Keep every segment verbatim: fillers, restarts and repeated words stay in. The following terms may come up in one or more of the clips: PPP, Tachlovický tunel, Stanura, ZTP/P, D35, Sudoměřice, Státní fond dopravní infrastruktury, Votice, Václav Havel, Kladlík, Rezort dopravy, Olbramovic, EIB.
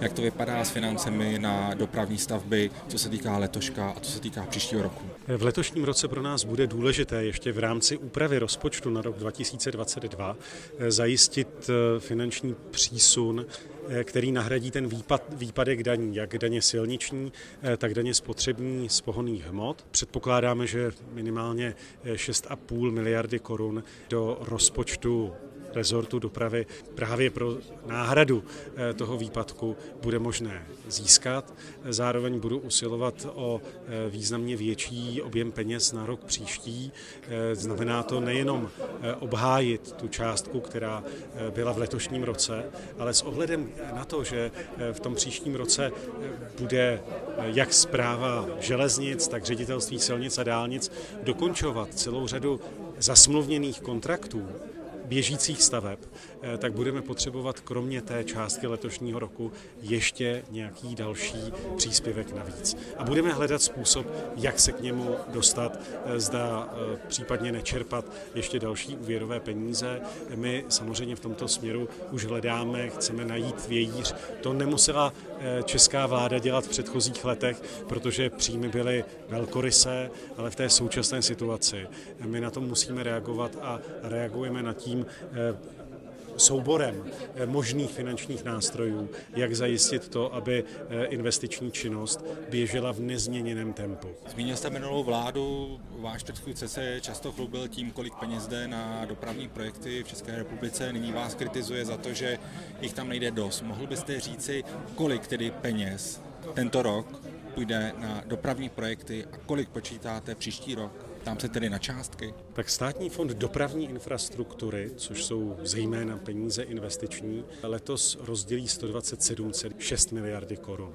Jak to vypadá s financemi na dopravní stavby, co se týká letoška a co se týká příštího roku? V letošním roce pro nás bude důležité ještě v rámci úpravy rozpočtu na rok dva tisíce dvacet dva zajistit finanční přísun, který nahradí ten výpad, výpadek daní, jak daně silniční, tak daně spotřební z pohonných hmot. Předpokládáme, že minimálně šest celá pět miliardy korun do rozpočtu rezortu dopravy právě pro náhradu toho výpadku bude možné získat. Zároveň budu usilovat o významně větší objem peněz na rok příští. Znamená to nejenom obhájit tu částku, která byla v letošním roce, ale s ohledem na to, že v tom příštím roce bude jak správa železnic, tak ředitelství silnic a dálnic dokončovat celou řadu zasmluvněných kontraktů, běžících staveb, tak budeme potřebovat kromě té částky letošního roku ještě nějaký další příspěvek navíc. A budeme hledat způsob, jak se k němu dostat, zda případně nečerpat ještě další úvěrové peníze. My samozřejmě v tomto směru už hledáme, chceme najít vějíř. To nemusela česká vláda dělat v předchozích letech, protože příjmy byly velkorysé, ale v té současné situaci my na to musíme reagovat a reagujeme na tím, souborem možných finančních nástrojů, jak zajistit to, aby investiční činnost běžela v nezměněném tempu. Zmínil jste minulou vládu, váš předchůdce se často chlubil tím, kolik peněz jde na dopravní projekty v České republice, nyní vás kritizuje za to, že jich tam nejde dost. Mohl byste říci, kolik tedy peněz tento rok půjde na dopravní projekty a kolik počítáte příští rok? Tam se tedy na částky. Tak Státní fond dopravní infrastruktury, což jsou zejména peníze investiční, letos rozdělí sto dvacet sedm celá šest miliardy korun.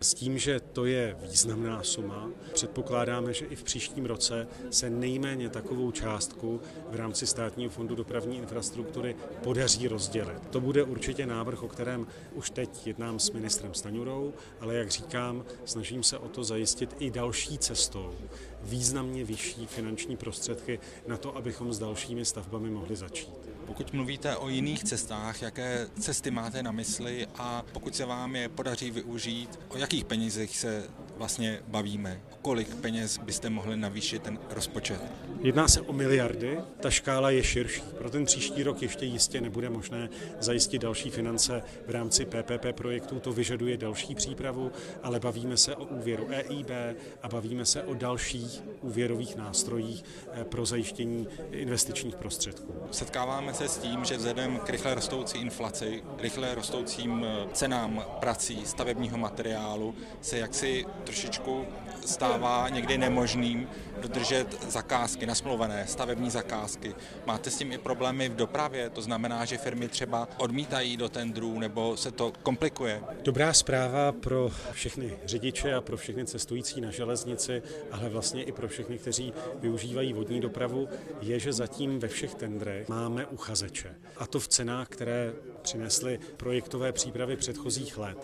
S tím, že to je významná suma, předpokládáme, že i v příštím roce se nejméně takovou částku v rámci Státního fondu dopravní infrastruktury podaří rozdělit. To bude určitě návrh, o kterém už teď jednám s ministrem Stanurou, ale jak říkám, snažím se o to zajistit i další cestou, významně vyšší finanční prostředky na to, abychom s dalšími stavbami mohli začít. Pokud mluvíte o jiných cestách, jaké cesty máte na mysli a pokud se vám je podaří využít, o jakých penězích se vlastně bavíme? Kolik peněz byste mohli navýšit ten rozpočet? Jedná se o miliardy, ta škála je širší. Pro ten příští rok ještě jistě nebude možné zajistit další finance v rámci P P P projektů, to vyžaduje další přípravu, ale bavíme se o úvěru E I B a bavíme se o dalších úvěrových nástrojích pro zajištění investičních prostředků. Setkáváme se s tím, že vzhledem k rychle rostoucí inflaci, rychle rostoucím cenám prací, stavebního materiálu se jaksi trošičku stává někdy nemožným dodržet zakázky, nasmluvené stavební zakázky. Máte s tím i problémy v dopravě, to znamená, že firmy třeba odmítají do tendrů nebo se to komplikuje? Dobrá zpráva pro všechny řidiče a pro všechny cestující na železnici, ale vlastně i pro všechny, kteří využívají vodní dopravu, je, že zatím ve všech tendrech máme uchazeče. A to v cenách, které přinesly projektové přípravy předchozích let.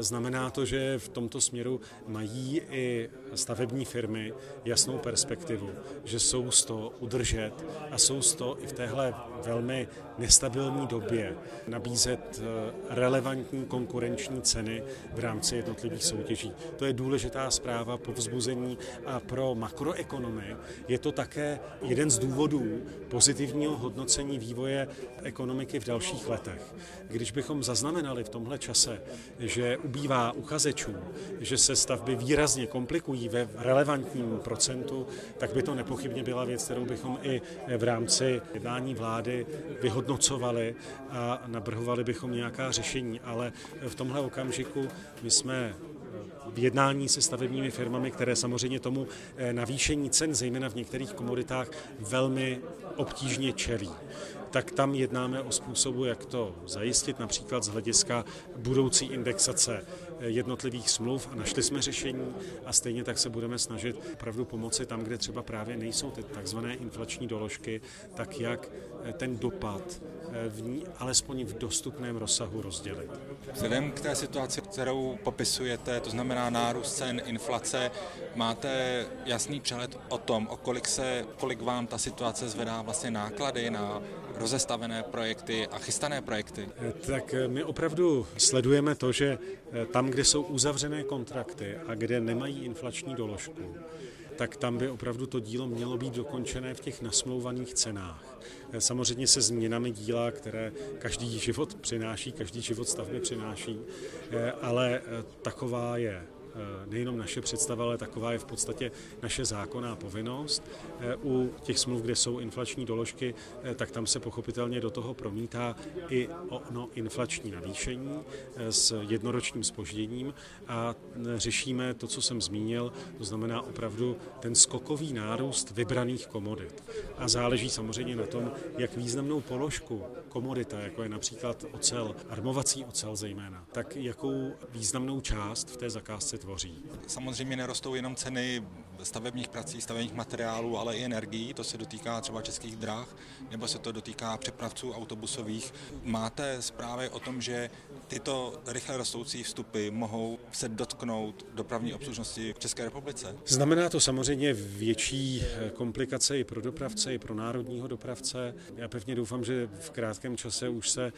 Znamená to, že v tomto směru mají i stavební firmy jasnou perspektivu, že jsou s to udržet a jsou s to i v téhle velmi nestabilní době nabízet relevantní konkurenční ceny v rámci jednotlivých soutěží. To je důležitá zpráva po vzbuzení a pro makroekonomy je to také jeden z důvodů pozitivního hodnocení vývoje ekonomiky v dalších letech. Když bychom zaznamenali v tomhle čase, že ubývá uchazečů, že se stavby výrazně komplikují ve relevantním procentu, tak by to nepochybně byla věc, kterou bychom i v rámci jednání vlády vyhodnocovali a navrhovali bychom nějaká řešení. Ale v tomhle okamžiku my jsme v jednání se stavebními firmami, které samozřejmě tomu navýšení cen, zejména v některých komoditách, velmi obtížně čelí. tak tam jednáme o způsobu, jak to zajistit, například z hlediska budoucí indexace jednotlivých smluv, a našli jsme řešení a stejně tak se budeme snažit opravdu pomoci tam, kde třeba právě nejsou ty takzvané inflační doložky, tak jak ten dopad v ní alespoň v dostupném rozsahu rozdělit. Vzhledem k té situaci, kterou popisujete, to znamená nárůst cen, inflace, máte jasný přehled o tom, o kolik se, kolik vám ta situace zvedá vlastně náklady na rozestavené projekty a chystané projekty? Tak my opravdu sledujeme to, že tam, kde jsou uzavřené kontrakty a kde nemají inflační doložku, tak tam by opravdu to dílo mělo být dokončené v těch nasmlouvaných cenách. Samozřejmě se změnami díla, které každý život přináší, každý život stavby přináší, ale taková je nejenom naše představa, ale taková je v podstatě naše zákonná povinnost. U těch smluv, kde jsou inflační doložky, tak tam se pochopitelně do toho promítá i ono inflační navýšení s jednoročním zpožděním a řešíme to, co jsem zmínil, to znamená opravdu ten skokový nárůst vybraných komodit. A záleží samozřejmě na tom, jak významnou položku komodita, jako je například ocel, armovací ocel zejména, tak jakou významnou část v té zakázce tvoří. Samozřejmě nerostou jenom ceny stavebních prací, stavebních materiálů, ale i energií. To se dotýká třeba Českých drah, nebo se to dotýká přepravců autobusových. Máte zprávy o tom, že tyto rychle rostoucí vstupy mohou se dotknout dopravní obslužnosti v České republice? Znamená to samozřejmě větší komplikace i pro dopravce, i pro národního dopravce. Já pevně doufám, že v krátkém čase už se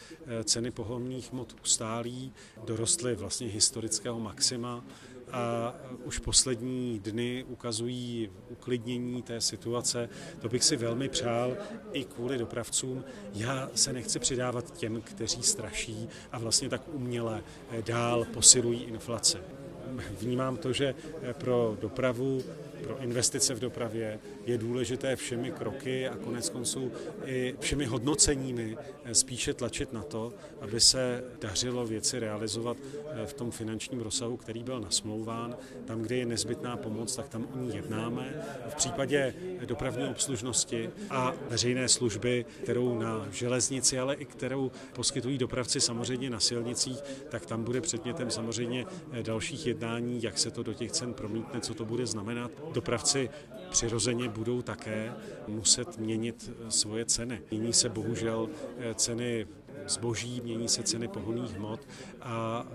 ceny pohonných hmot ustálí, dorostly vlastně historického maxima. A už poslední dny ukazují uklidnění té situace. To bych si velmi přál i kvůli dopravcům. Já se nechci přidávat těm, kteří straší a vlastně tak uměle dál posilují inflaci. Vnímám to, že pro dopravu, pro investice v dopravě je důležité všemi kroky a koneckonců i všemi hodnoceními spíše tlačit na to, aby se dařilo věci realizovat v tom finančním rozsahu, který byl nasmlouván. Tam, kde je nezbytná pomoc, tak tam o ní jednáme. V případě dopravní obslužnosti a veřejné služby, kterou na železnici, ale i kterou poskytují dopravci samozřejmě na silnicích, tak tam bude předmětem samozřejmě dalších jednání, jak se to do těch cen promítne, co to bude znamenat. Dopravci přirozeně budou také muset měnit svoje ceny. Mění se bohužel ceny zboží, mění se ceny pohonných hmot a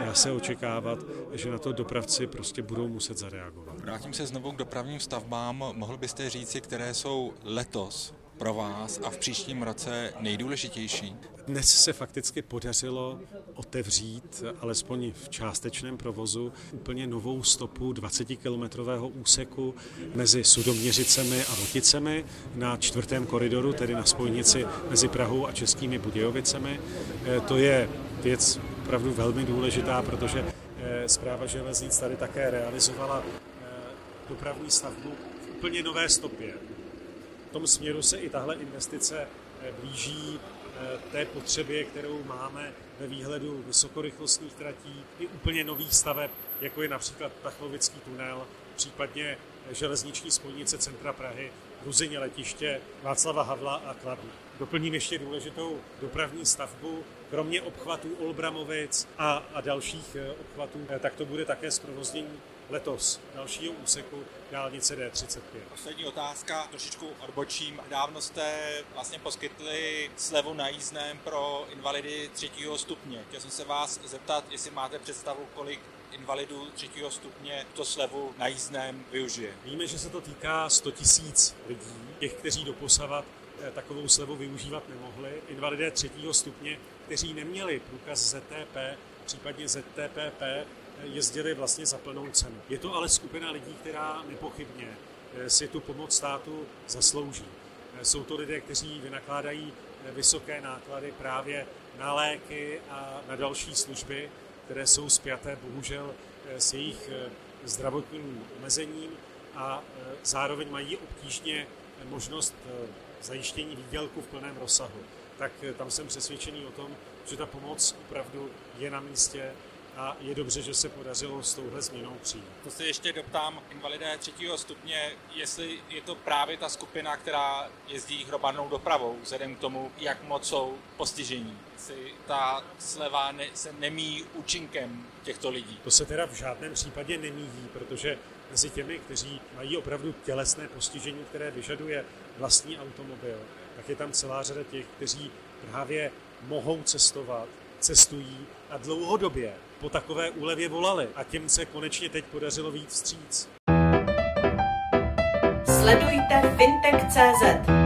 dá se očekávat, že na to dopravci prostě budou muset zareagovat. Vrátím se znovu k dopravním stavbám. Mohl byste říci, které jsou letos pro vás a v příštím roce nejdůležitější? Dnes se fakticky podařilo otevřít, alespoň v částečném provozu, úplně novou stopu dvacetikilometrového úseku mezi Sudoměřicemi a Voticemi na čtvrtém koridoru, tedy na spojnici mezi Prahou a Českými Budějovicemi. To je věc opravdu velmi důležitá, protože Správa železnic tady také realizovala dopravní stavbu v úplně nové stopě. V tom směru se i tahle investice blíží té potřebě, kterou máme ve výhledu vysokorychlostních tratí i úplně nových staveb, jako je například Tachlovický tunel, případně železniční spojnice centra Prahy, Ruzyně letiště, Václava Havla a Kladlík. Doplním ještě důležitou dopravní stavbu, kromě obchvatů Olbramovic a, a dalších obchvatů, tak to bude také zprovoznění letos dalšího úseku dálnice D třicet pět. Poslední otázka, trošičku odbočím. Dávno jste vlastně poskytli slevu na jízdném pro invalidy třetího stupně. Chtěl jsem se vás zeptat, jestli máte představu, kolik invalidů třetího stupně to slevu na jízdném využije. Víme, že se to týká sto tisíc lidí, těch, kteří doposavat takovou slevu využívat nemohli. Invalidé třetího stupně, kteří neměli průkaz Z T P, případně Z T P P, jezdili vlastně za plnou cenu. Je to ale skupina lidí, která nepochybně si tu pomoc státu zaslouží. Jsou to lidé, kteří vynakládají vysoké náklady právě na léky a na další služby, které jsou spjaté bohužel s jejich zdravotním omezením a zároveň mají obtížně možnost zajištění výdělku v plném rozsahu. Tak tam jsem přesvědčený o tom, že ta pomoc opravdu je na místě a je dobře, že se podařilo s touhle změnou přijít. To se ještě doptám invalidé třetího stupně, jestli je to právě ta skupina, která jezdí hromadnou dopravou, vzhledem k tomu, jak moc jsou postižení. Si ta sleva ne, se nemíjí účinkem těchto lidí. To se teda v žádném případě nemíjí, protože mezi těmi, kteří mají opravdu tělesné postižení, které vyžaduje vlastní automobil, tak je tam celá řada těch, kteří právě mohou cestovat, cestují a dlouhodobě po takové úlevě volali a těm se konečně teď podařilo vyjít vstříc. Sledujte fintech tečka cé zet.